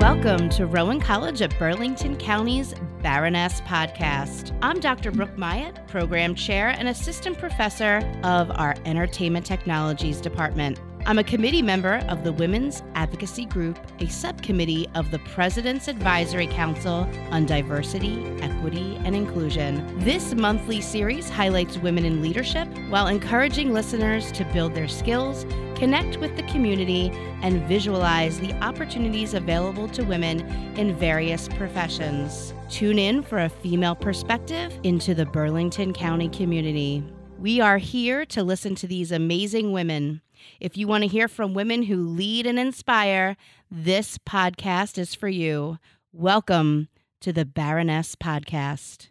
Welcome to Rowan College of Burlington County's Baroness Podcast. I'm Dr. Brooke Mailhiot, Program Chair and Assistant Professor of our Entertainment Technologies Department. I'm a committee member of the Women's Advocacy Group, a subcommittee of the President's Advisory Council on Diversity, Equity, and Inclusion. This monthly series highlights women in leadership while encouraging listeners to build their skills, connect with the community, and visualize the opportunities available to women in various professions. Tune in for a female perspective into the Burlington County community. We are here to listen to these amazing women. If you want to hear from women who lead and inspire, this podcast is for you. Welcome to the Baroness Podcast.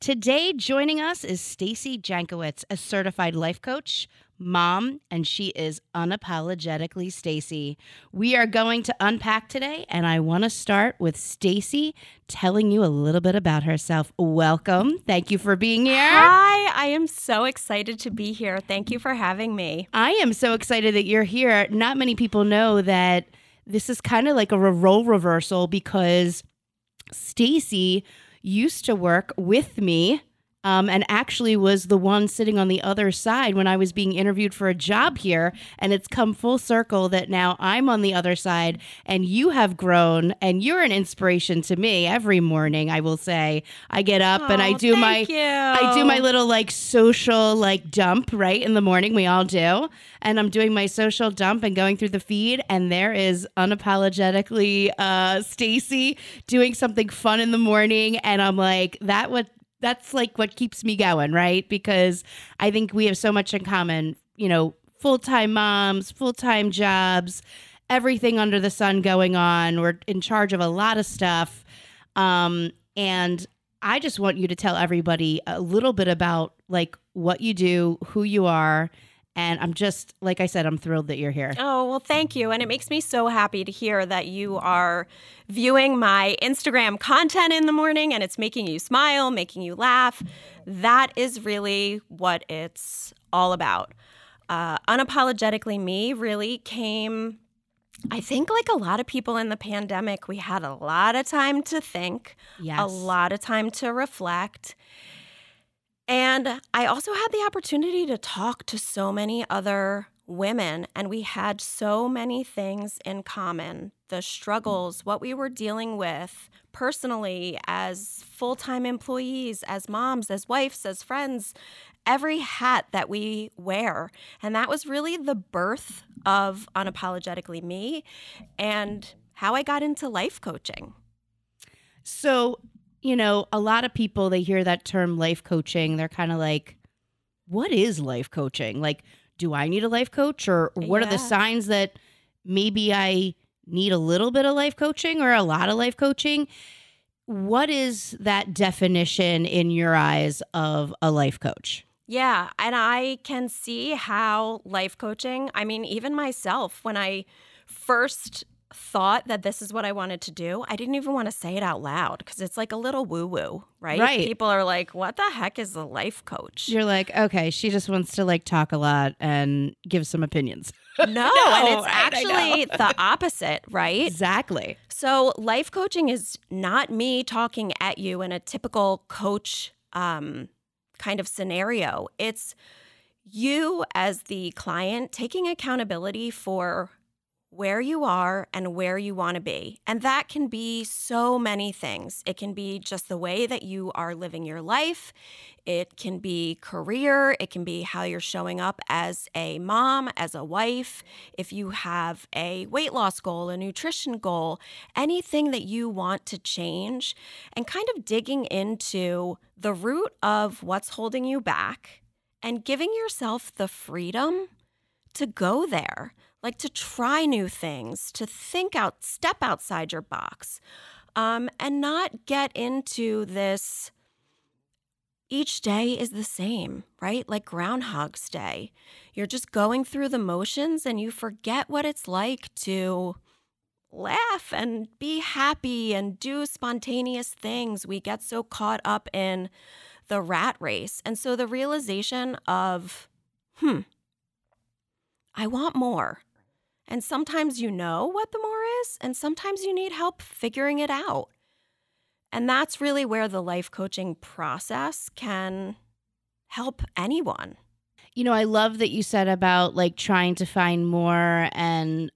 Today, joining us is Stacy Jankiewicz, a certified life coach, mom, and she is Unapologetically Stacy. We are going to unpack today, and I want to start with Stacy telling you a little bit about herself. Welcome. Thank you for being here. Hi, I am so excited to be here. Thank you for having me. I am so excited that you're here. Not many people know that this is kind of like a role reversal because Stacy used to work with me and actually was the one sitting on the other side when I was being interviewed for a job here. And it's come full circle that now I'm on the other side and you have grown and you're an inspiration to me every morning. I will say I get up and I do my little like social like dump right in the morning. We all do. And I'm doing my social dump and going through the feed. And there is Unapologetically Stacy doing something fun in the morning. And I'm like, that's like what keeps me going, right? Because I think we have so much in common, you know, full-time moms, full-time jobs, everything under the sun going on. We're in charge of a lot of stuff. And I just want you to tell everybody a little bit about like what you do, who you are. And I'm just, like I said, I'm thrilled that you're here. Oh, well, thank you. And it makes me so happy to hear that you are viewing my Instagram content in the morning and it's making you smile, making you laugh. That is really what it's all about. Unapologetically Me really came, I think like a lot of people in the pandemic, we had a lot of time to think, yes, a lot of time to reflect. And I also had the opportunity to talk to so many other women, and we had so many things in common. The struggles, what we were dealing with personally as full-time employees, as moms, as wives, as friends, every hat that we wear. And that was really the birth of Unapologetically Me and how I got into life coaching. So, you know, a lot of people, they hear that term life coaching. They're kind of like, what is life coaching? Like, do I need a life coach? Or what are the signs that maybe I need a little bit of life coaching or a lot of life coaching? What is that definition in your eyes of a life coach? Yeah. And I can see how life coaching, I mean, even myself, when I first thought that this is what I wanted to do, I didn't even want to say it out loud because it's like a little woo-woo, right? People are like, what the heck is a life coach? You're like, okay, she just wants to like talk a lot and give some opinions. No, and it's actually the opposite, right? Exactly. So life coaching is not me talking at you in a typical coach kind of scenario. It's you as the client taking accountability for where you are and where you want to be. And that can be so many things. It can be just the way that you are living your life. It can be career. It can be how you're showing up as a mom, as a wife. If you have a weight loss goal, a nutrition goal, anything that you want to change, and kind of digging into the root of what's holding you back and giving yourself the freedom to go there. Like to try new things, to step outside your box, and not get into this, each day is the same, right? Like Groundhog's Day. You're just going through the motions and you forget what it's like to laugh and be happy and do spontaneous things. We get so caught up in the rat race. And so the realization of, I want more. And sometimes you know what the more is, and sometimes you need help figuring it out. And that's really where the life coaching process can help anyone. You know, I love that you said about like trying to find more and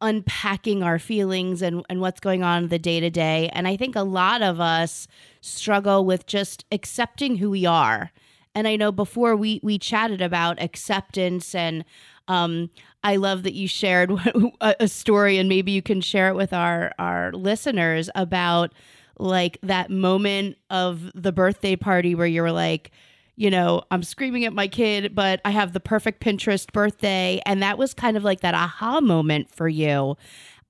unpacking our feelings and what's going on in the day to day. And I think a lot of us struggle with just accepting who we are. And I know before we chatted about acceptance, and I love that you shared a story, and maybe you can share it with our listeners about like that moment of the birthday party where you were like, you know, I'm screaming at my kid, but I have the perfect Pinterest birthday. And that was kind of like that aha moment for you.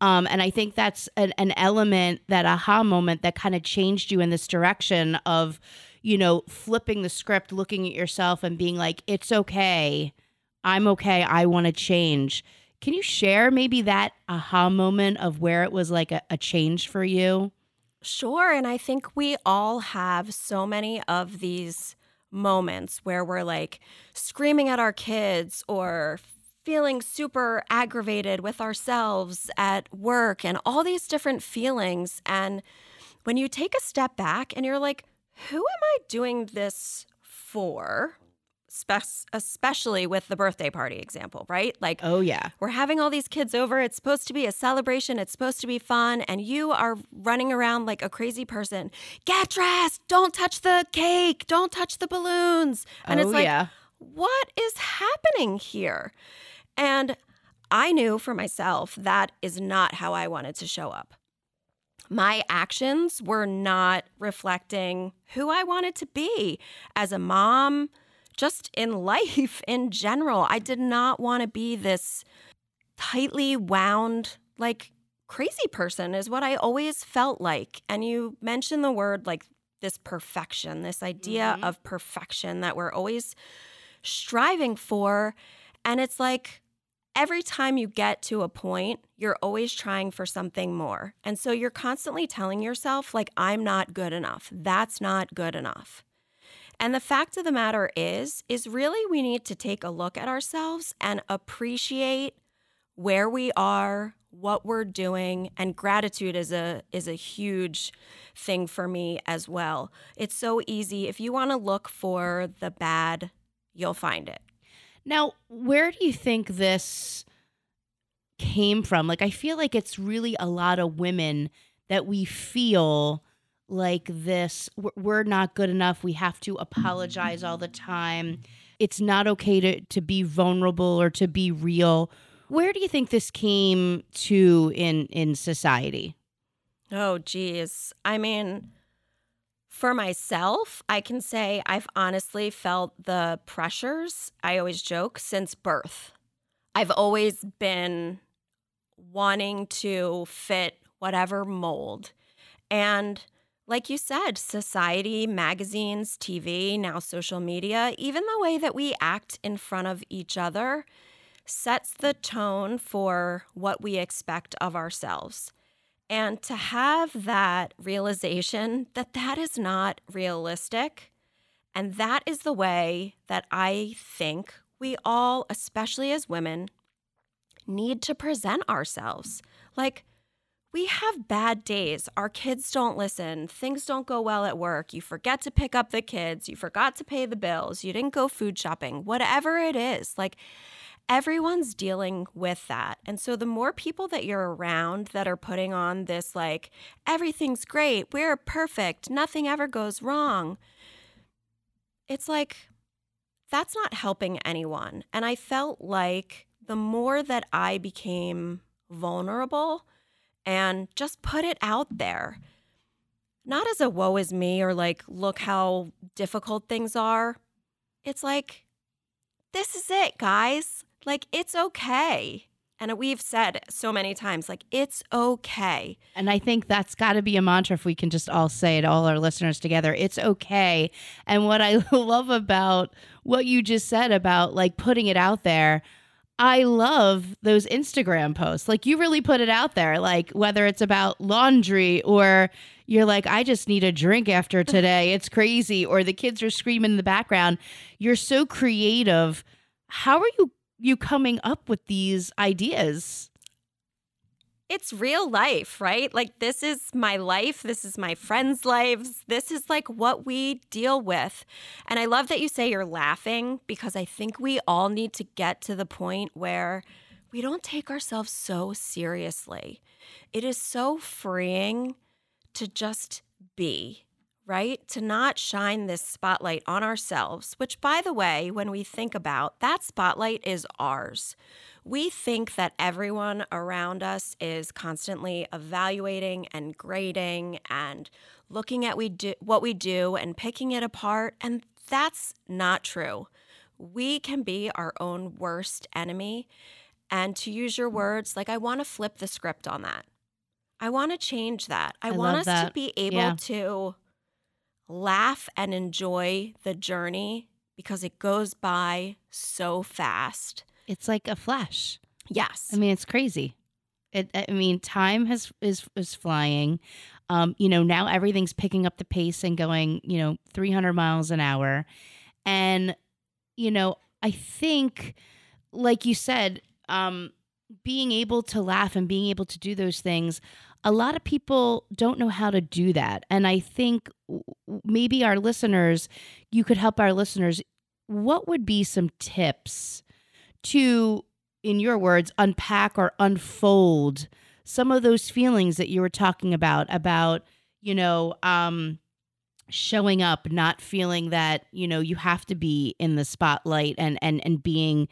And I think that's an element, that aha moment that kind of changed you in this direction of, you know, flipping the script, looking at yourself and being like, it's okay. I'm okay. I want to change. Can you share maybe that aha moment of where it was like a change for you? Sure. And I think we all have so many of these moments where we're like screaming at our kids or feeling super aggravated with ourselves at work and all these different feelings. And when you take a step back and you're like, who am I doing this for? Especially with the birthday party example, right? Like, oh yeah, we're having all these kids over. It's supposed to be a celebration. It's supposed to be fun. And you are running around like a crazy person. Get dressed. Don't touch the cake. Don't touch the balloons. And it's like, yeah, what is happening here? And I knew for myself, that is not how I wanted to show up. My actions were not reflecting who I wanted to be as a mom, just in life in general. I did not want to be this tightly wound, like, crazy person is what I always felt like. And you mentioned the word, like, this perfection, this idea of perfection that we're always striving for. And it's like every time you get to a point, you're always trying for something more. And so you're constantly telling yourself, like, I'm not good enough. That's not good enough. And the fact of the matter is really we need to take a look at ourselves and appreciate where we are, what we're doing, and gratitude is a huge thing for me as well. It's so easy. If you want to look for the bad, you'll find it. Now, where do you think this came from? Like, I feel like it's really a lot of women that we feel like this, we're not good enough. We have to apologize all the time. It's not okay to be vulnerable or to be real. Where do you think this came to in society? Oh, geez. I mean, for myself, I can say I've honestly felt the pressures, I always joke, since birth. I've always been wanting to fit whatever mold. And like you said, society, magazines, TV, now social media, even the way that we act in front of each other sets the tone for what we expect of ourselves. And to have that realization that that is not realistic, and that is the way that I think we all, especially as women, need to present ourselves. Like, we have bad days. Our kids don't listen. Things don't go well at work. You forget to pick up the kids. You forgot to pay the bills. You didn't go food shopping. Whatever it is, like, everyone's dealing with that. And so the more people that you're around that are putting on this, like, everything's great, we're perfect, nothing ever goes wrong, it's like, that's not helping anyone. And I felt like the more that I became vulnerable and just put it out there, not as a woe is me or like, look how difficult things are. It's like, this is it, guys. Like, it's okay. And we've said so many times, like, it's okay. And I think that's got to be a mantra if we can just all say it, all our listeners together, it's okay. And what I love about what you just said about like putting it out there, I love those Instagram posts. Like, you really put it out there, like, whether it's about laundry or you're like, I just need a drink after today, it's crazy, or the kids are screaming in the background. You're so creative. How are you you coming up with these ideas? It's real life, right? Like, this is my life. This is my friends' lives. This is like what we deal with. And I love that you say you're laughing, because I think we all need to get to the point where we don't take ourselves so seriously. It is so freeing to just be, right? To not shine this spotlight on ourselves, which, by the way, when we think about that, spotlight is ours. We think that everyone around us is constantly evaluating and grading and looking at what we do and picking it apart, and that's not true. We can be our own worst enemy, and to use your words, like, I want to flip the script on that. I want to change that. I want us to be able to laugh and enjoy the journey, because it goes by so fast. It's like a flash. Yes. I mean, it's crazy. Time is flying. Now everything's picking up the pace and going, 300 miles an hour. And, I think, like you said, being able to laugh and being able to do those things, a lot of people don't know how to do that. And I think maybe our listeners, you could help our listeners. What would be some tips to, in your words, unpack or unfold some of those feelings that you were talking about, showing up, not feeling that, you have to be in the spotlight and being,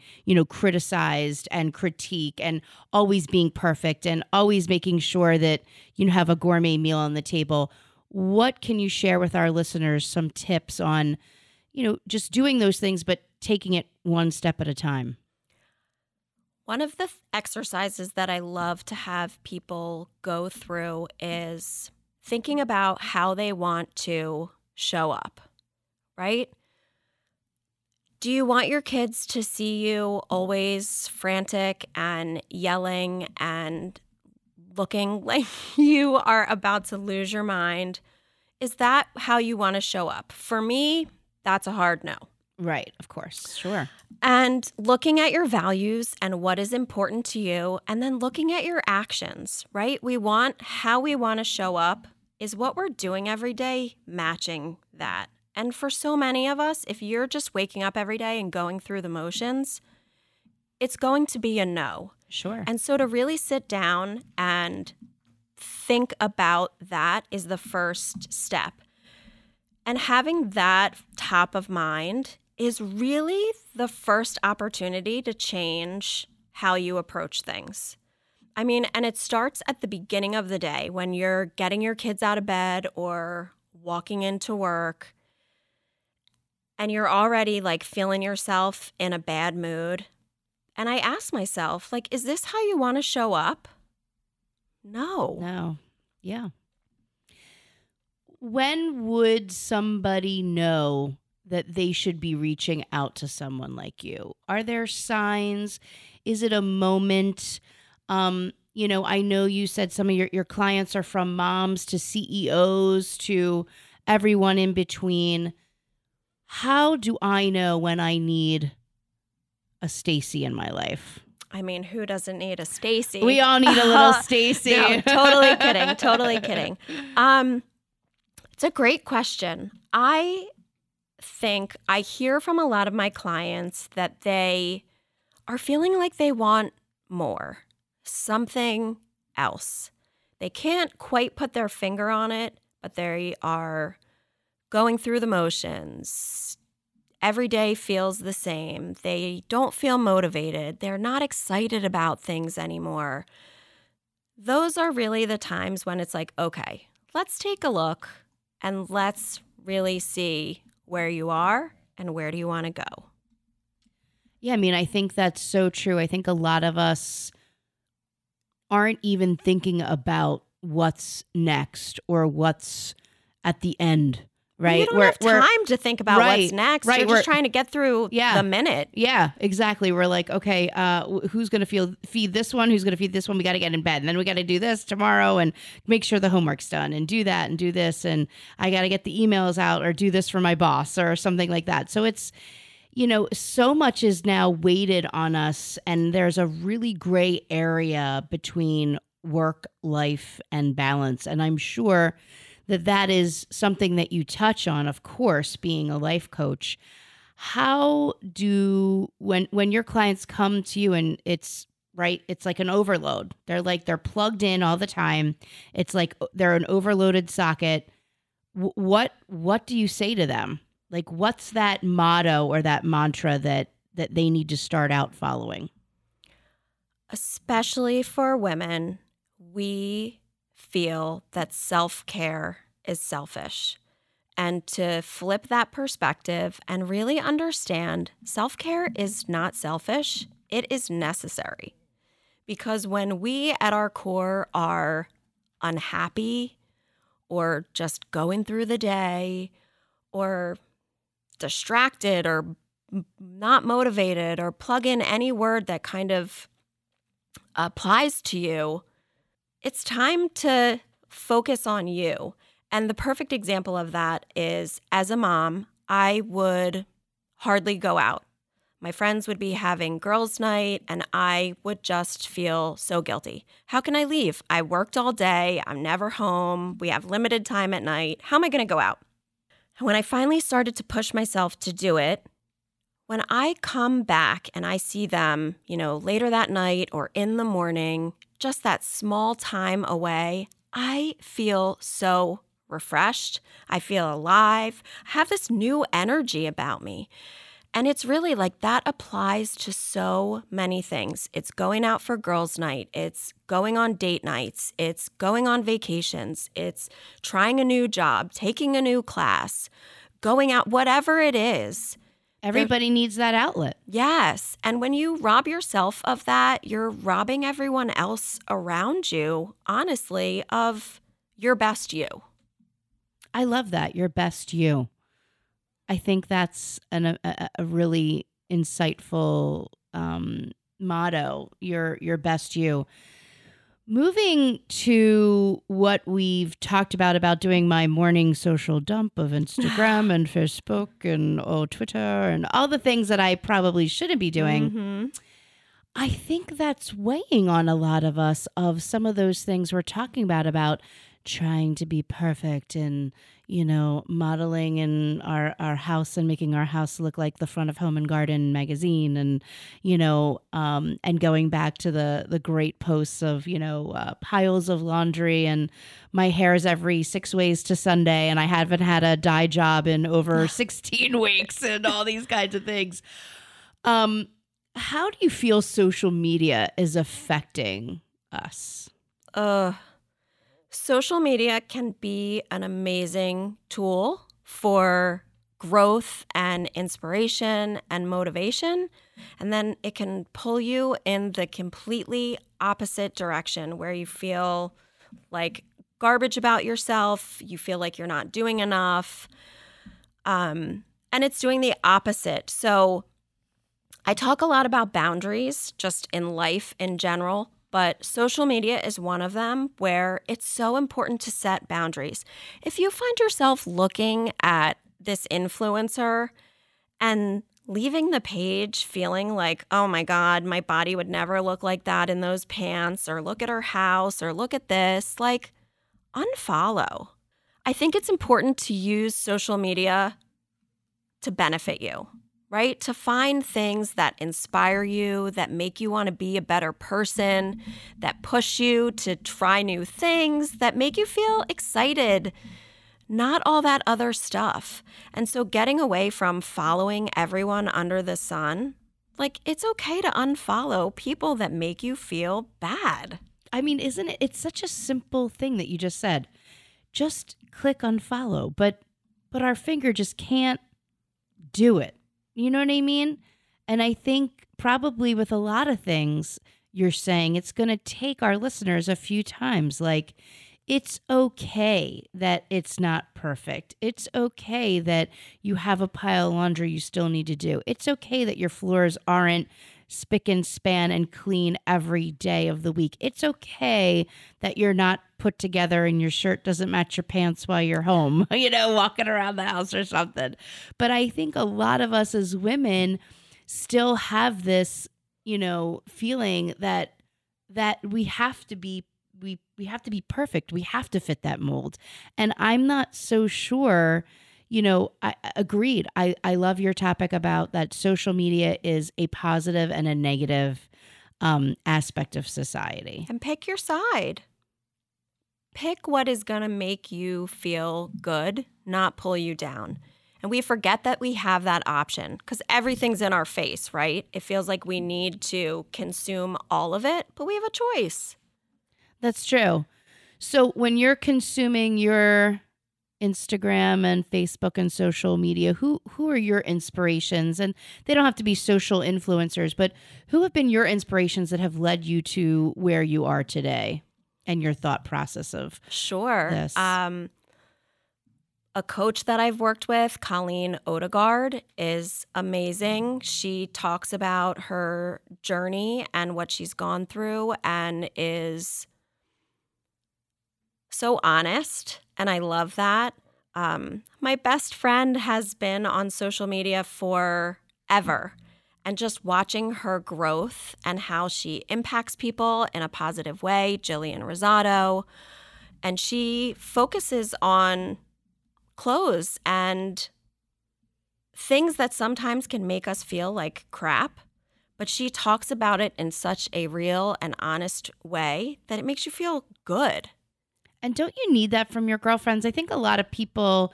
criticized and critique and always being perfect and always making sure that you have a gourmet meal on the table. What can you share with our listeners, some tips on, just doing those things, but taking it one step at a time? One of the exercises that I love to have people go through is thinking about how they want to show up, right? Do you want your kids to see you always frantic and yelling and looking like you are about to lose your mind? Is that how you want to show up? For me, that's a hard no. Right, of course. Sure. And looking at your values and what is important to you, and then looking at your actions, right? How we want to show up is what we're doing every day, matching that. And for so many of us, if you're just waking up every day and going through the motions, it's going to be a no. Sure. And so to really sit down and think about that is the first step. And having that top of mind is really the first opportunity to change how you approach things. I mean, and it starts at the beginning of the day when you're getting your kids out of bed or walking into work and you're already like feeling yourself in a bad mood. And I ask myself, like, is this how you want to show up? No. Yeah. When would somebody know that they should be reaching out to someone like you? Are there signs? Is it a moment? I know you said some of your clients are from moms to CEOs to everyone in between. How do I know when I need a Stacy in my life? I mean, who doesn't need a Stacy? We all need a little Stacy. No, totally kidding. Totally kidding. It's a great question. I hear from a lot of my clients that they are feeling like they want more, something else. They can't quite put their finger on it, but they are going through the motions. Every day feels the same. They don't feel motivated. They're not excited about things anymore. Those are really the times when it's like, okay, let's take a look and let's really see where you are and where do you want to go. Yeah, I mean, I think that's so true. I think a lot of us aren't even thinking about what's next or what's at the end, right? We don't have time to think about what's next. Right, we're just trying to get through the minute. Yeah, exactly. We're like, okay, who's going to feed this one? Who's going to feed this one? We got to get in bed. And then we got to do this tomorrow and make sure the homework's done and do that and do this. And I got to get the emails out or do this for my boss or something like that. So it's, you know, so much is now weighted on us, and there's a really gray area between work, life, and balance. And I'm sure that that is something that you touch on, of course, being a life coach. How do, when your clients come to you and it's, right, it's like an overload. They're plugged in all the time. It's like they're an overloaded socket. What do you say to them? Like, what's that motto or that mantra that they need to start out following? Especially for women, we feel that self-care is selfish. And to flip that perspective and really understand self-care is not selfish. It is necessary. Because when we at our core are unhappy or just going through the day or distracted or not motivated, or plug in any word that kind of applies to you, it's time to focus on you. And the perfect example of that is, as a mom, I would hardly go out. My friends would be having girls' night, and I would just feel so guilty. How can I leave? I worked all day. I'm never home. We have limited time at night. How am I going to go out? When I finally started to push myself to do it, when I come back and I see them, you know, later that night or in the morning, just that small time away, I feel so refreshed. I feel alive. I have this new energy about me. And it's really like that applies to so many things. It's going out for girls' night. It's going on date nights. It's going on vacations. It's trying a new job, taking a new class, going out, whatever it is. Everybody needs that outlet. Yes. And when you rob yourself of that, you're robbing everyone else around you, honestly, of your best you. I love that. Your best you. I think that's a really insightful motto, your best you. Moving to what we've talked about doing my morning social dump of Instagram and Facebook and Twitter and all the things that I probably shouldn't be doing. Mm-hmm. I think that's weighing on a lot of us of some of those things we're talking about trying to be perfect and, you know, modeling in our house and making our house look like the front of Home and Garden magazine and, you know, and going back to the great posts of, you know, piles of laundry and my hair's every 6 ways to Sunday and I haven't had a dye job in over 16 weeks and all these kinds of things. How do you feel social media is affecting us? Social media can be an amazing tool for growth and inspiration and motivation, and then it can pull you in the completely opposite direction where you feel like garbage about yourself, you feel like you're not doing enough, and it's doing the opposite. So I talk a lot about boundaries just in life in general. But social media is one of them where it's so important to set boundaries. If you find yourself looking at this influencer and leaving the page feeling like, oh my God, my body would never look like that in those pants, or look at her house, or look at this, like, unfollow. I think it's important to use social media to benefit you. Right? To find things that inspire you, that make you want to be a better person, that push you to try new things, that make you feel excited, not all that other stuff. And so getting away from following everyone under the sun, like it's okay to unfollow people that make you feel bad. I mean, isn't it? It's such a simple thing that you just said. Just click unfollow, but our finger just can't do it. You know what I mean? And I think probably with a lot of things you're saying, it's going to take our listeners a few times. Like, it's okay that it's not perfect. It's okay that you have a pile of laundry you still need to do. It's okay that your floors aren't spick and span and clean every day of the week. It's okay that you're not put together and your shirt doesn't match your pants while you're home, you know, walking around the house or something. But I think a lot of us as women still have this, you know, feeling that we have to be we have to be perfect. We have to fit that mold. And I'm not so sure, you know, I agreed. I love your topic about that social media is a positive and a negative aspect of society. And pick your side. Pick what is going to make you feel good, not pull you down. And we forget that we have that option because everything's in our face, right? It feels like we need to consume all of it, but we have a choice. That's true. So when you're consuming your Instagram and Facebook and social media, who are your inspirations? And they don't have to be social influencers, but who have been your inspirations that have led you to where you are today and your thought process of this? A coach that I've worked with, Colleen Odegaard, is amazing. She talks about her journey and what she's gone through and is so honest, and I love that. My best friend has been on social media forever, and just watching her growth and how she impacts people in a positive way, Jillian Rosado, and she focuses on clothes and things that sometimes can make us feel like crap, but she talks about it in such a real and honest way that it makes you feel good. And don't you need that from your girlfriends? I think a lot of people,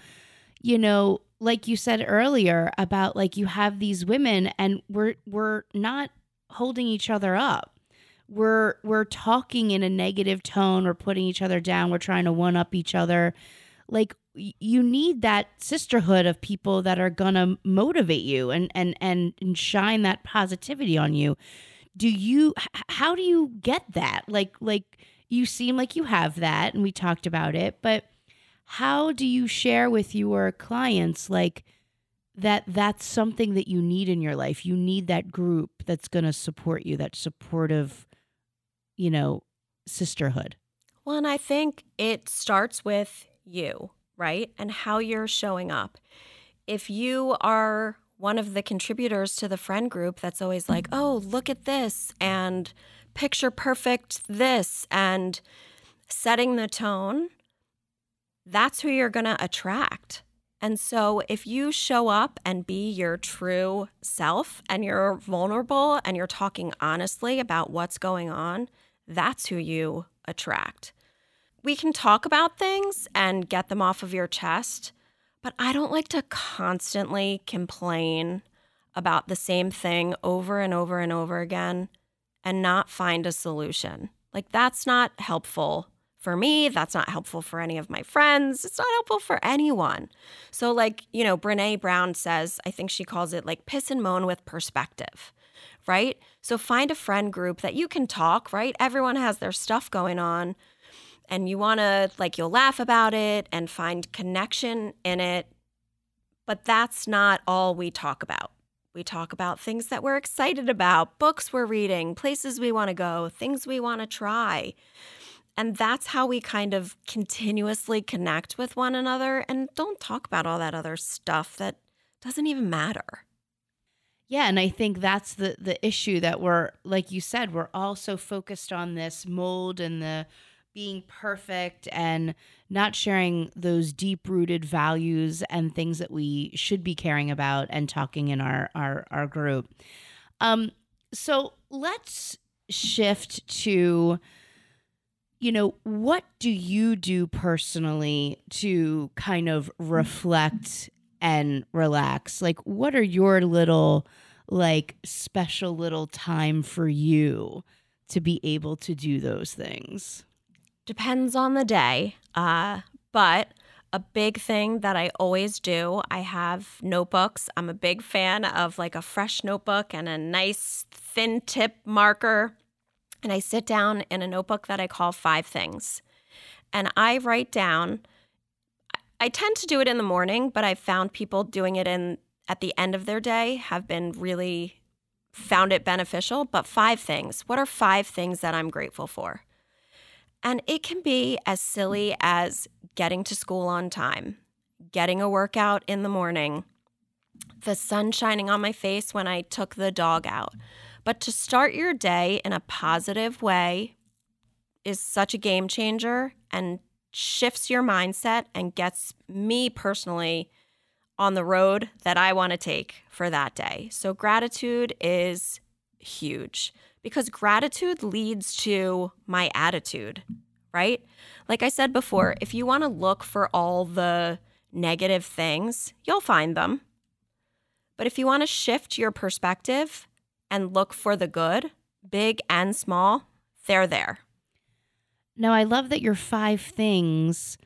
you know, like you said earlier about like you have these women and we're not holding each other up. We're talking in a negative tone. We're putting each other down. We're trying to one-up each other. Like, you need that sisterhood of people that are going to motivate you and shine that positivity on you. How do you get that? Like you seem like you have that, and we talked about it, but how do you share with your clients like that's something that you need in your life? You need that group that's going to support you, that supportive, you know, sisterhood. Well, and I think it starts with you, right? And how you're showing up. If you are one of the contributors to the friend group that's always like, oh, look at this and picture perfect this and setting the tone, that's who you're going to attract. And so if you show up and be your true self and you're vulnerable and you're talking honestly about what's going on, that's who you attract. We can talk about things and get them off of your chest, but I don't like to constantly complain about the same thing over and over and over again and not find a solution. Like, that's not helpful for me. That's not helpful for any of my friends. It's not helpful for anyone. So, like, you know, Brené Brown says, I think she calls it like piss and moan with perspective, right? So find a friend group that you can talk, right? Everyone has their stuff going on. And you want to, like, you'll laugh about it and find connection in it. But that's not all we talk about. We talk about things that we're excited about, books we're reading, places we want to go, things we want to try. And that's how we kind of continuously connect with one another and don't talk about all that other stuff that doesn't even matter. Yeah, and I think that's the issue that we're, like you said, we're all so focused on this mold and the being perfect and not sharing those deep-rooted values and things that we should be caring about and talking in our group. So let's shift to, you know, what do you do personally to kind of reflect and relax? Like, what are your little, like, special little time for you to be able to do those things? Depends on the day, but a big thing that I always do, I have notebooks. I'm a big fan of like a fresh notebook and a nice thin tip marker, and I sit down in a notebook that I call 5 things, and I write down, I tend to do it in the morning, but I've found people doing it at the end of their day have been really found it beneficial, but 5 things. What are 5 things that I'm grateful for? And it can be as silly as getting to school on time, getting a workout in the morning, the sun shining on my face when I took the dog out. But to start your day in a positive way is such a game changer and shifts your mindset and gets me personally on the road that I want to take for that day. So gratitude is huge because gratitude leads to my attitude, right? Like I said before, if you want to look for all the negative things, you'll find them. But if you want to shift your perspective and look for the good, big and small, they're there. Now, I love that your 5 things,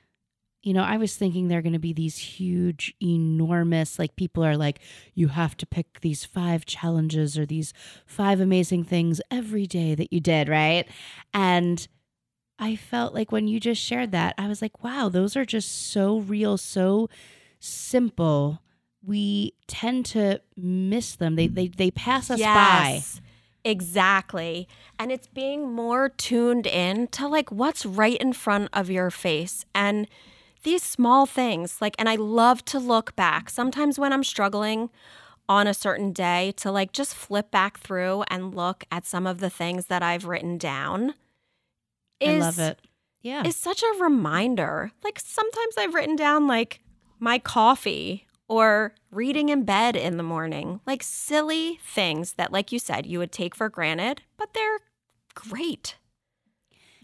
you know, I was thinking they're going to be these huge, enormous, like people are like, you have to pick these 5 challenges or these 5 amazing things every day that you did, right? And I felt like when you just shared that, I was like, wow, those are just so real, so simple. We tend to miss them. They pass us by. Exactly. And it's being more tuned in to like what's right in front of your face. And these small things, like, and I love to look back sometimes when I'm struggling on a certain day to like just flip back through and look at some of the things that I've written down. I love it. Yeah. It's such a reminder. Like sometimes I've written down like my coffee or reading in bed in the morning, like silly things that, like you said, you would take for granted, but they're great.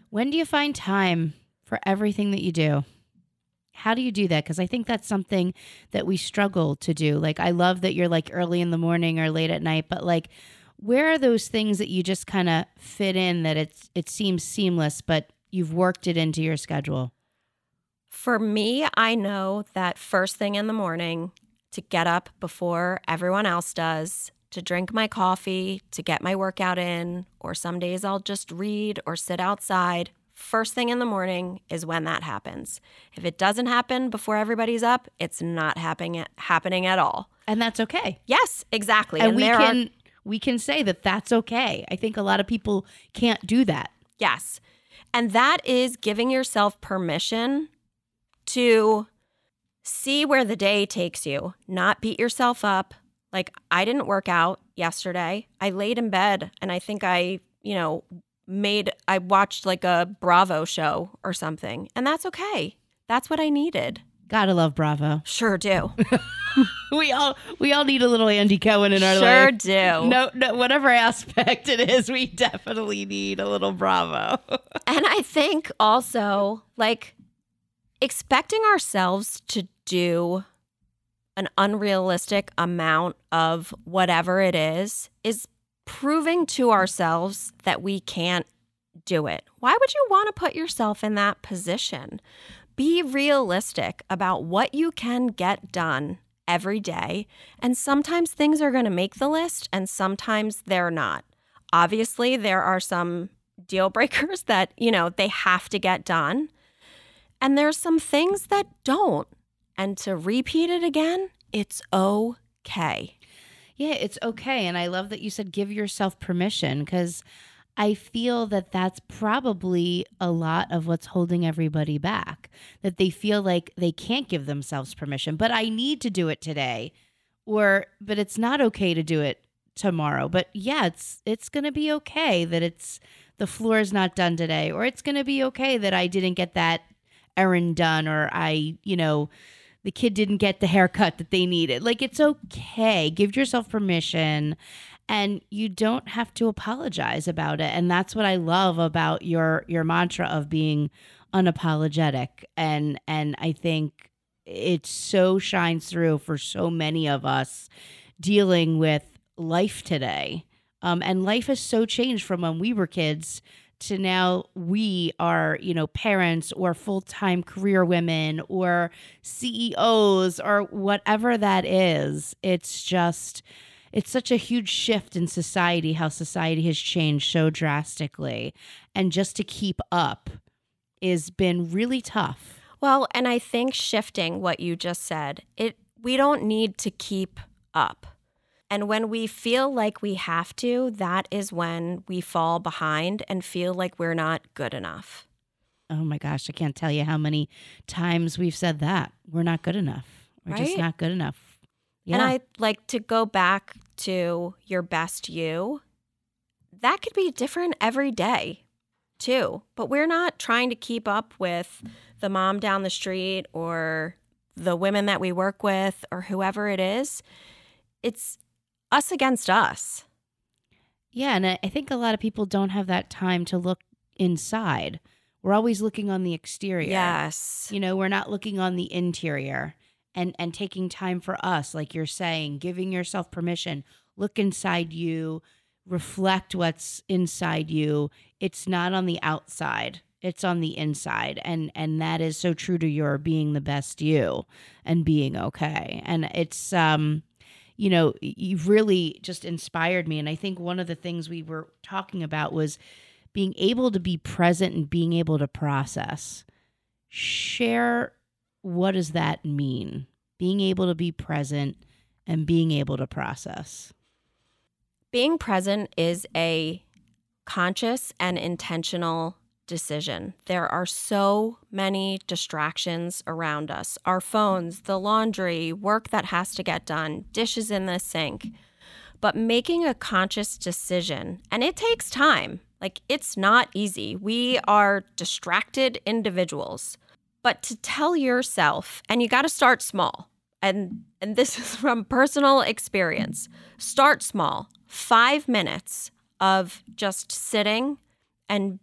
When do you find time for everything that you do? How do you do that? Because I think that's something that we struggle to do. Like, I love that you're like early in the morning or late at night, but like, where are those things that you just kind of fit in that it seems seamless, but you've worked it into your schedule? For me, I know that first thing in the morning to get up before everyone else does, to drink my coffee, to get my workout in, or some days I'll just read or sit outside. First thing in the morning is when that happens. If it doesn't happen before everybody's up, it's not happening at all. And that's okay. Yes, exactly. And we can say that that's okay. I think a lot of people can't do that. Yes. And that is giving yourself permission to see where the day takes you, not beat yourself up. Like, I didn't work out yesterday. I laid in bed and I think I watched like a Bravo show or something. And that's okay. That's what I needed. Gotta love Bravo. Sure do. We all need a little Andy Cohen in our life. Sure do. No, whatever aspect it is, we definitely need a little Bravo. And I think also like, expecting ourselves to do an unrealistic amount of whatever it is proving to ourselves that we can't do it. Why would you want to put yourself in that position? Be realistic about what you can get done every day. And sometimes things are going to make the list and sometimes they're not. Obviously, there are some deal breakers that, you know, they have to get done. And there's some things that don't. And to repeat it again, it's okay. Yeah, it's okay. And I love that you said give yourself permission because I feel that that's probably a lot of what's holding everybody back, that they feel like they can't give themselves permission, but I need to do it today, or but it's not okay to do it tomorrow. But yeah, it's going to be okay that it's the floor is not done today, or it's going to be okay that I didn't get that errand done, or I, you know, the kid didn't get the haircut that they needed. Like, it's okay. Give yourself permission and you don't have to apologize about it. And that's what I love about your mantra of being unapologetic. And I think it so shines through for so many of us dealing with life today. And life has so changed from when we were kids to now we are, you know, parents or full-time career women or CEOs or whatever that is. It's just, it's such a huge shift in society, how society has changed so drastically. And just to keep up has been really tough. Well, and I think shifting what you just said, we don't need to keep up. And when we feel like we have to, that is when we fall behind and feel like we're not good enough. Oh my gosh, I can't tell you how many times we've said that. We're not good enough. We're just not good enough. Yeah. And I like to go back to your best you. That could be different every day too. But we're not trying to keep up with the mom down the street or the women that we work with or whoever it is. It's us against us. Yeah, and I think a lot of people don't have that time to look inside. We're always looking on the exterior. Yes. You know, we're not looking on the interior and taking time for us, like you're saying, giving yourself permission. Look inside you, reflect what's inside you. It's not on the outside. It's on the inside. And that is so true to your being the best you and being okay. And it's, you know, you've really just inspired me. And I think one of the things we were talking about was being able to be present and being able to process. Share, what does that mean? Being able to be present and being able to process. Being present is a conscious and intentional decision. There are so many distractions around us. Our phones, the laundry, work that has to get done, dishes in the sink. But making a conscious decision, and it takes time. Like, it's not easy. We are distracted individuals. But to tell yourself, and you got to start small, and this is from personal experience, start small. 5 minutes of just sitting and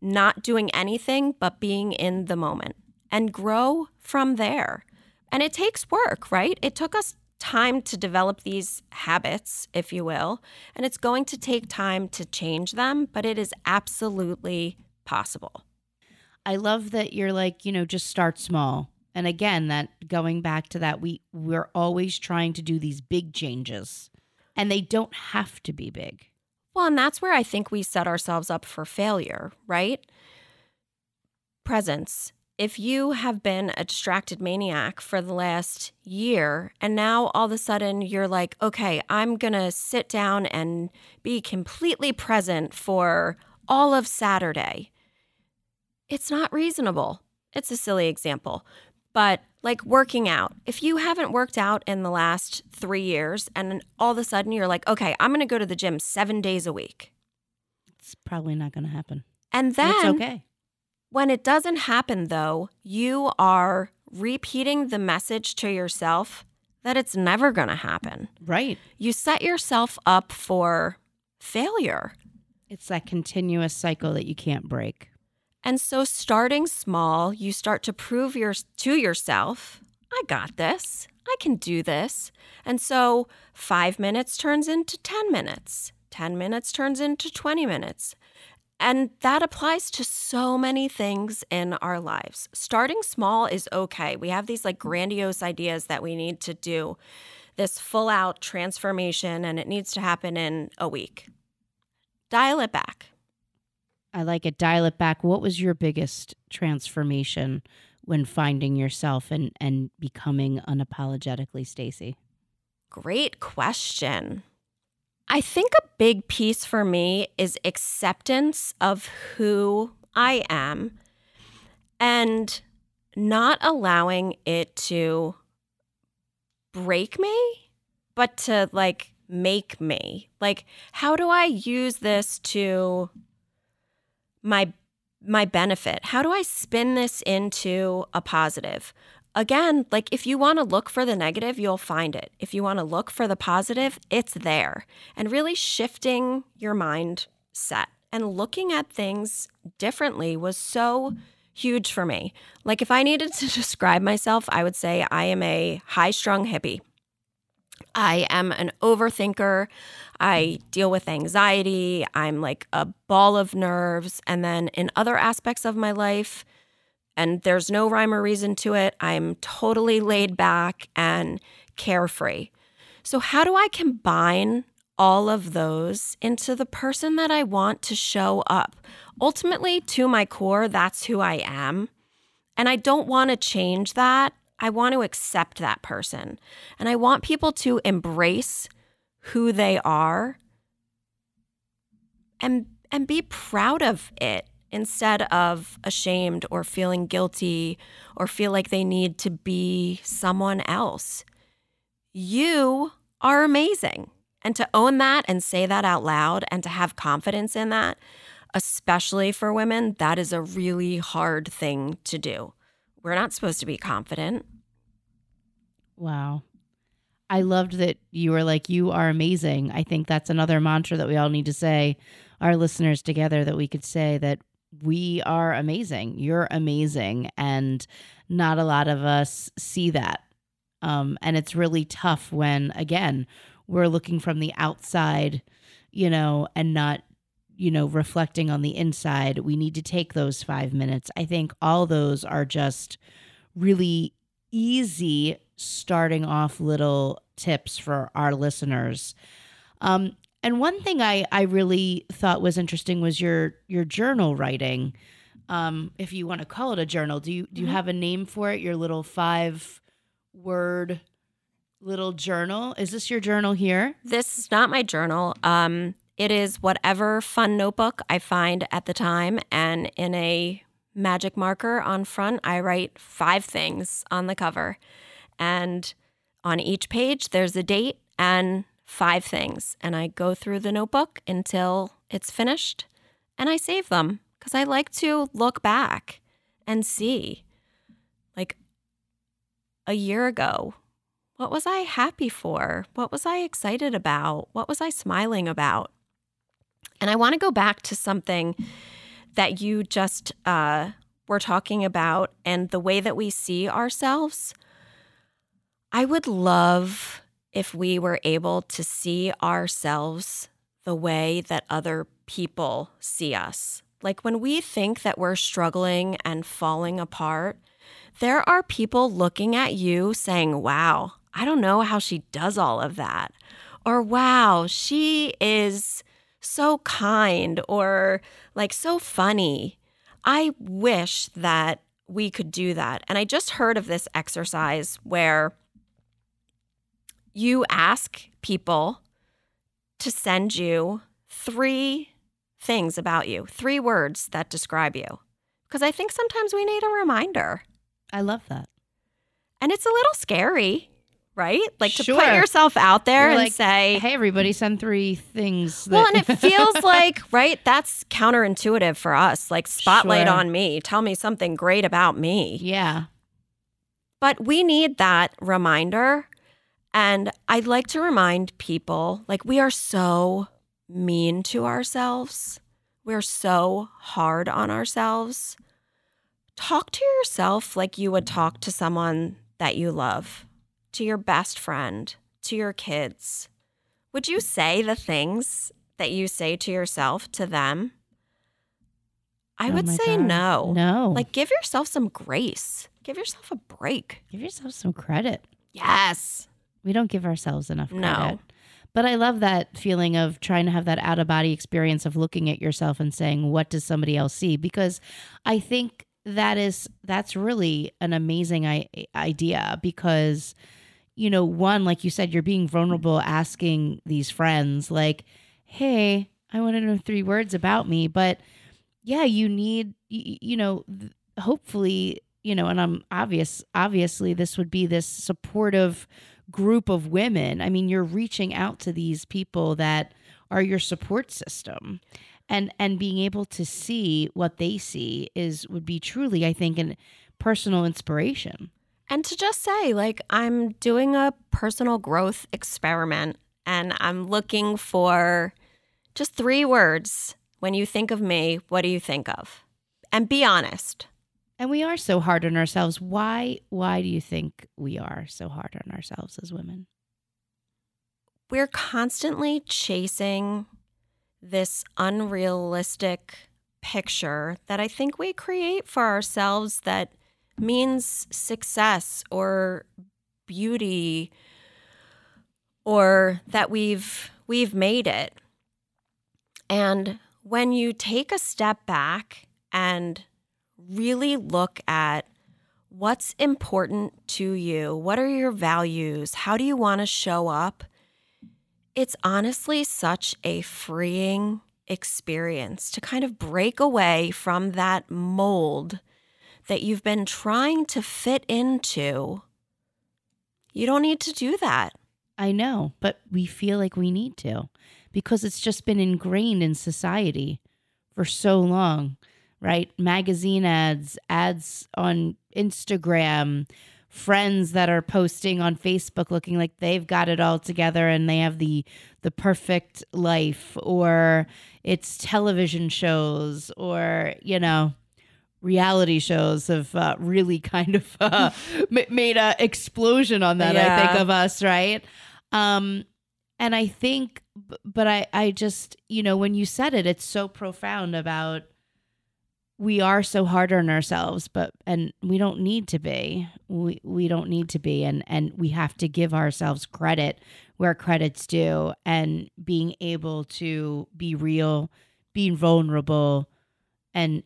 not doing anything but being in the moment, and grow from there. And it takes work, right? It took us time to develop these habits, if you will, and it's going to take time to change them, but it is absolutely possible. I love that you're like, you know, just start small. And again, that going back to that, we're always trying to do these big changes, and they don't have to be big. Well, and that's where I think we set ourselves up for failure, right? Presence. If you have been a distracted maniac for the last year and now all of a sudden you're like, okay, I'm going to sit down and be completely present for all of Saturday, it's not reasonable. It's a silly example. But like working out, if you haven't worked out in the last 3 years and all of a sudden you're like, okay, I'm going to go to the gym 7 days a week, it's probably not going to happen. And then it's okay. When it doesn't happen, though, you are repeating the message to yourself that it's never going to happen. Right. You set yourself up for failure. It's that continuous cycle that you can't break. And so starting small, you start to prove to yourself, I got this. I can do this. And so 5 minutes turns into 10 minutes. 10 minutes turns into 20 minutes. And that applies to so many things in our lives. Starting small is okay. We have these like grandiose ideas that we need to do this full out transformation and it needs to happen in a week. Dial it back. I like it. Dial it back. What was your biggest transformation when finding yourself and becoming unapologetically Stacy? Great question. I think a big piece for me is acceptance of who I am and not allowing it to break me, but to like make me. Like, how do I use this to my benefit? How do I spin this into a positive? Again, like if you want to look for the negative, you'll find it. If you want to look for the positive, it's there. And really shifting your mindset and looking at things differently was so huge for me. Like if I needed to describe myself, I would say I am a high-strung hippie. I am an overthinker. I deal with anxiety. I'm like a ball of nerves. And then in other aspects of my life, and there's no rhyme or reason to it, I'm totally laid back and carefree. So how do I combine all of those into the person that I want to show up? Ultimately, to my core, that's who I am. And I don't want to change that. I want to accept that person. And I want people to embrace who they are and be proud of it instead of ashamed or feeling guilty or feel like they need to be someone else. You are amazing. And to own that and say that out loud and to have confidence in that, especially for women, that is a really hard thing to do. We're not supposed to be confident. Wow. I loved that you were like, you are amazing. I think that's another mantra that we all need to say, our listeners together, that we could say that we are amazing. You're amazing. And not a lot of us see that. And it's really tough when, again, we're looking from the outside, you know, and not, you know, reflecting on the inside. We need to take those 5 minutes. I think all those are just really easy starting off little tips for our listeners. And one thing I really thought was interesting was your journal writing. If you want to call it a journal, do you mm-hmm. have a name for it? Your little 5-word little journal. Is this your journal here? This is not my journal. It is whatever fun notebook I find at the time. And in a magic marker on front, I write 5 things on the cover. And on each page, there's a date and 5 things. And I go through the notebook until it's finished. And I save them because I like to look back and see, like, a year ago, what was I happy for? What was I excited about? What was I smiling about? And I want to go back to something that you just were talking about and the way that we see ourselves. I would love if we were able to see ourselves the way that other people see us. Like when we think that we're struggling and falling apart, there are people looking at you saying, wow, I don't know how she does all of that. Or wow, she is so kind or like so funny. I wish that we could do that. And I just heard of this exercise where you ask people to send you 3 things about you, 3 words that describe you. Because I think sometimes we need a reminder. I love that. And it's a little scary, right? Like to put yourself out there and like, say, hey, everybody, send 3 things. That... Well, and it feels like, right, that's counterintuitive for us. Like spotlight on me. Tell me something great about me. Yeah. But we need that reminder. And I'd like to remind people, like, we are so mean to ourselves. We're so hard on ourselves. Talk to yourself like you would talk to someone that you love, to your best friend, to your kids. Would you say the things that you say to yourself to them? I would say no. No. Like, give yourself some grace. Give yourself a break. Give yourself some credit. Yes. We don't give ourselves enough credit. No. But I love that feeling of trying to have that out-of-body experience of looking at yourself and saying, what does somebody else see? Because I think that's really an amazing idea because, you know, one, like you said, you're being vulnerable asking these friends like, hey, I want to know 3 words about me. But yeah, you need, you know, hopefully, you know, and I'm obviously this would be this supportive group of women. I mean, you're reaching out to these people that are your support system, and being able to see what they see would be truly, I think, an personal inspiration. And to just say, like, I'm doing a personal growth experiment, and I'm looking for just 3 words. When you think of me, what do you think of? And be honest. And we are so hard on ourselves. Why do you think we are so hard on ourselves as women? We're constantly chasing this unrealistic picture that I think we create for ourselves that means success or beauty or that we've made it. And when you take a step back and really look at what's important to you. What are your values? How do you want to show up? It's honestly such a freeing experience to kind of break away from that mold that you've been trying to fit into. You don't need to do that. I know, but we feel like we need to because it's just been ingrained in society for so long, right? Magazine ads, ads on Instagram, friends that are posting on Facebook looking like they've got it all together and they have the perfect life, or it's television shows or, you know, reality shows have really kind of made an explosion on that, yeah. I think, of us, right? And I think, but I just, you know, when you said it, it's so profound about we are so hard on ourselves, but, and we don't need to be, we don't need to be. And we have to give ourselves credit where credit's due, and being able to be real, being vulnerable, and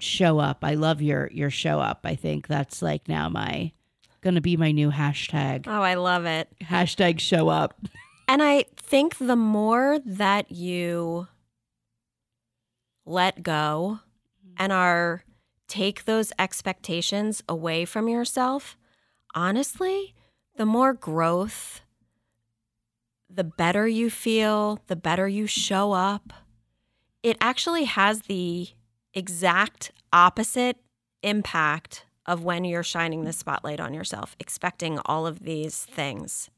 show up. I love your show up. I think that's like now gonna be my new hashtag. Oh, I love it. Hashtag show up. And I think the more that you let go and take those expectations away from yourself, honestly, the more growth, the better you feel, the better you show up. It actually has the exact opposite impact of when you're shining the spotlight on yourself, expecting all of these things.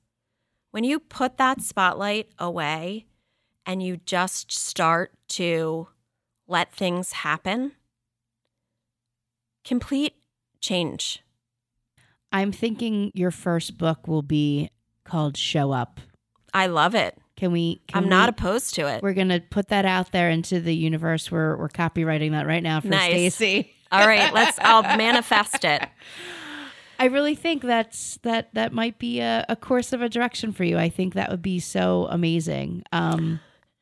When you put that spotlight away and you just start to let things happen, complete change. I'm thinking your first book will be called Show Up. I love it. I'm not opposed to it. We're going to put that out there into the universe. We're copywriting that right now for Stacy. All right, I'll manifest it. I really think that might be a course of a direction for you. I think that would be so amazing.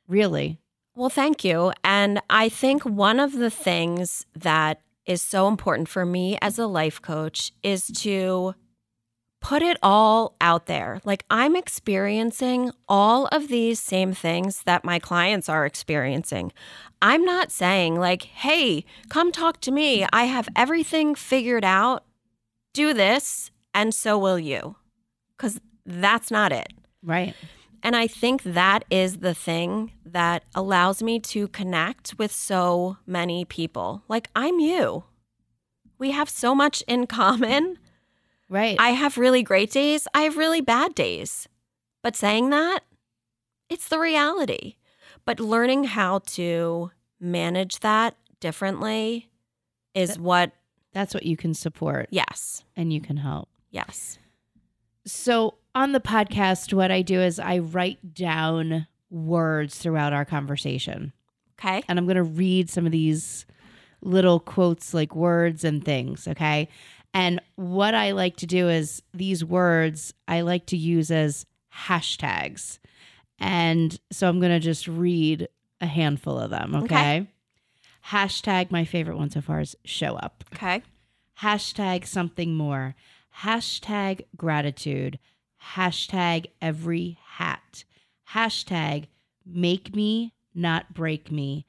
Really. Well, thank you. And I think one of the things that is so important for me as a life coach is to put it all out there. Like, I'm experiencing all of these same things that my clients are experiencing. I'm not saying like, hey, come talk to me. I have everything figured out. Do this, and so will you. Because that's not it. Right. And I think that is the thing that allows me to connect with so many people. Like, I'm you. We have so much in common. Right. I have really great days. I have really bad days. But saying that, it's the reality. But learning how to manage that differently is that's what you can support. Yes. And you can help. Yes. So on the podcast, what I do is I write down words throughout our conversation. Okay. And I'm going to read some of these little quotes, like words and things. Okay. And what I like to do is these words I like to use as hashtags. And so I'm going to just read a handful of them, okay? Hashtag, my favorite one so far is show up. Okay. Hashtag something more. Hashtag gratitude. Hashtag every hat. Hashtag make me, not break me.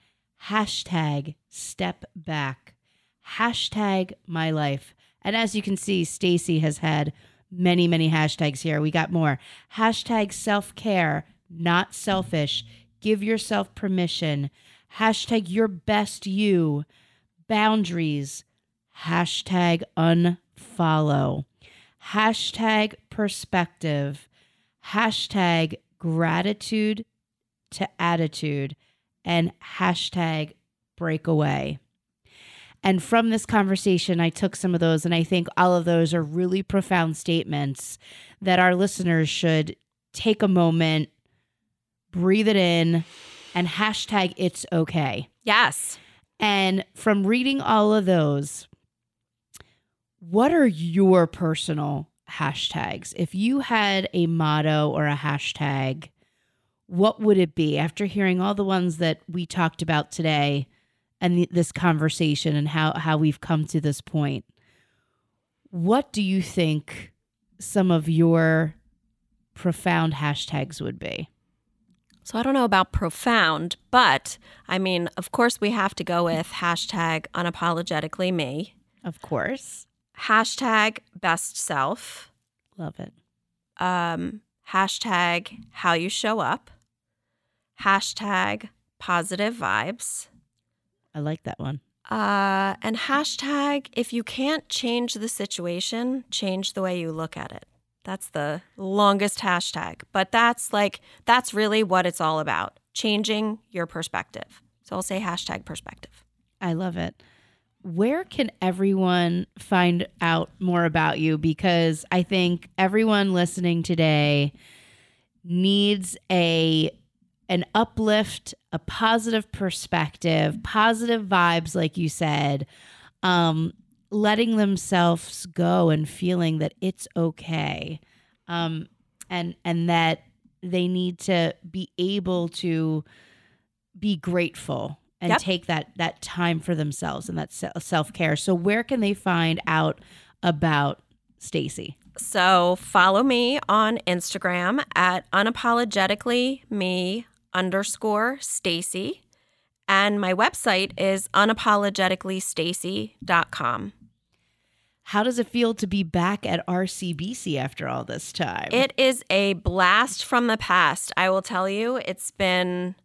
Hashtag step back. Hashtag my life. And as you can see, Stacy has had many, many hashtags here. We got more. Hashtag self-care, not selfish. Give yourself permission. Hashtag your best you. Boundaries. Hashtag unfollow. Hashtag perspective. Hashtag gratitude to attitude. And hashtag breakaway. And from this conversation, I took some of those, and I think all of those are really profound statements that our listeners should take a moment, breathe it in, and hashtag it's okay. Yes. And from reading all of those, what are your personal hashtags? If you had a motto or a hashtag, what would it be? After hearing all the ones that we talked about today, and this conversation and how we've come to this point, what do you think some of your profound hashtags would be? So I don't know about profound, but I mean, of course we have to go with hashtag unapologetically me. Of course. Hashtag best self. Love it. Hashtag how you show up. Hashtag positive vibes. I like that one. And hashtag if you can't change the situation, change the way you look at it. That's the longest hashtag, but that's really what it's all about, changing your perspective. So I'll say hashtag perspective. I love it. Where can everyone find out more about you? Because I think everyone listening today needs an uplift, a positive perspective, positive vibes, like you said, letting themselves go and feeling that it's okay, and that they need to be able to be grateful and take that time for themselves and that self-care. So where can they find out about Stacy? So follow me on Instagram at unapologeticallyme_Stacy. And my website is unapologeticallystacy.com. How does it feel to be back at RCBC after all this time? It is a blast from the past. I will tell you, it's been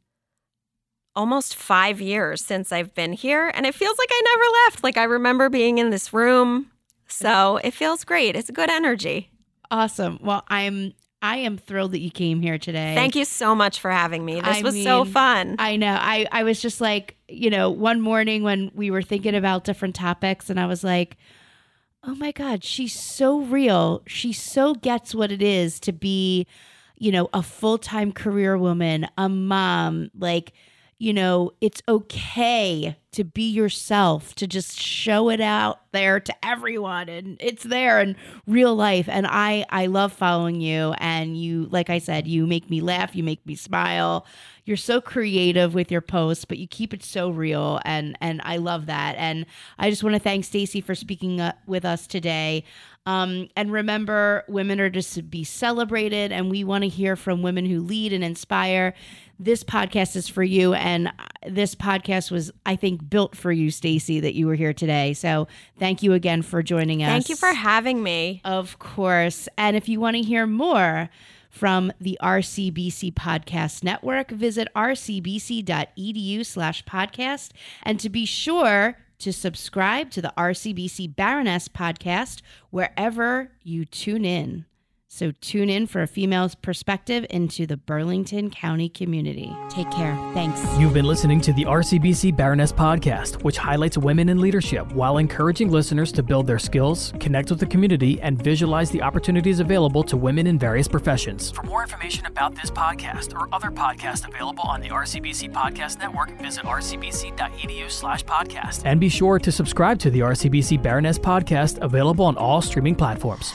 almost 5 years since I've been here, and it feels like I never left. Like, I remember being in this room, so it feels great. It's a good energy. Awesome. Well, I am thrilled that you came here today. Thank you so much for having me. This was so fun. I know. I was just like, you know, one morning when we were thinking about different topics, and I was like, oh my God, she's so real. She so gets what it is to be, you know, a full-time career woman, a mom. Like, you know, it's okay to be yourself, to just show it out there to everyone. And it's there in real life. And I love following you. And you, like I said, you make me laugh. You make me smile. You're so creative with your posts, but you keep it so real. And I love that. And I just want to thank Stacy for speaking with us today. And remember, women are just to be celebrated, and we want to hear from women who lead and inspire. This podcast is for you, and this podcast was, I think, built for you, Stacy, that you were here today. So thank you again for joining us. Thank you for having me. Of course. And if you want to hear more from the RCBC Podcast Network, visit rcbc.edu/podcast. And to be sure to subscribe to the RCBC Baroness Podcast wherever you tune in. So tune in for a female's perspective into the Burlington County community. Take care. Thanks. You've been listening to the RCBC Baroness Podcast, which highlights women in leadership while encouraging listeners to build their skills, connect with the community, and visualize the opportunities available to women in various professions. For more information about this podcast or other podcasts available on the RCBC Podcast Network, visit rcbc.edu/podcast. And be sure to subscribe to the RCBC Baroness Podcast, available on all streaming platforms.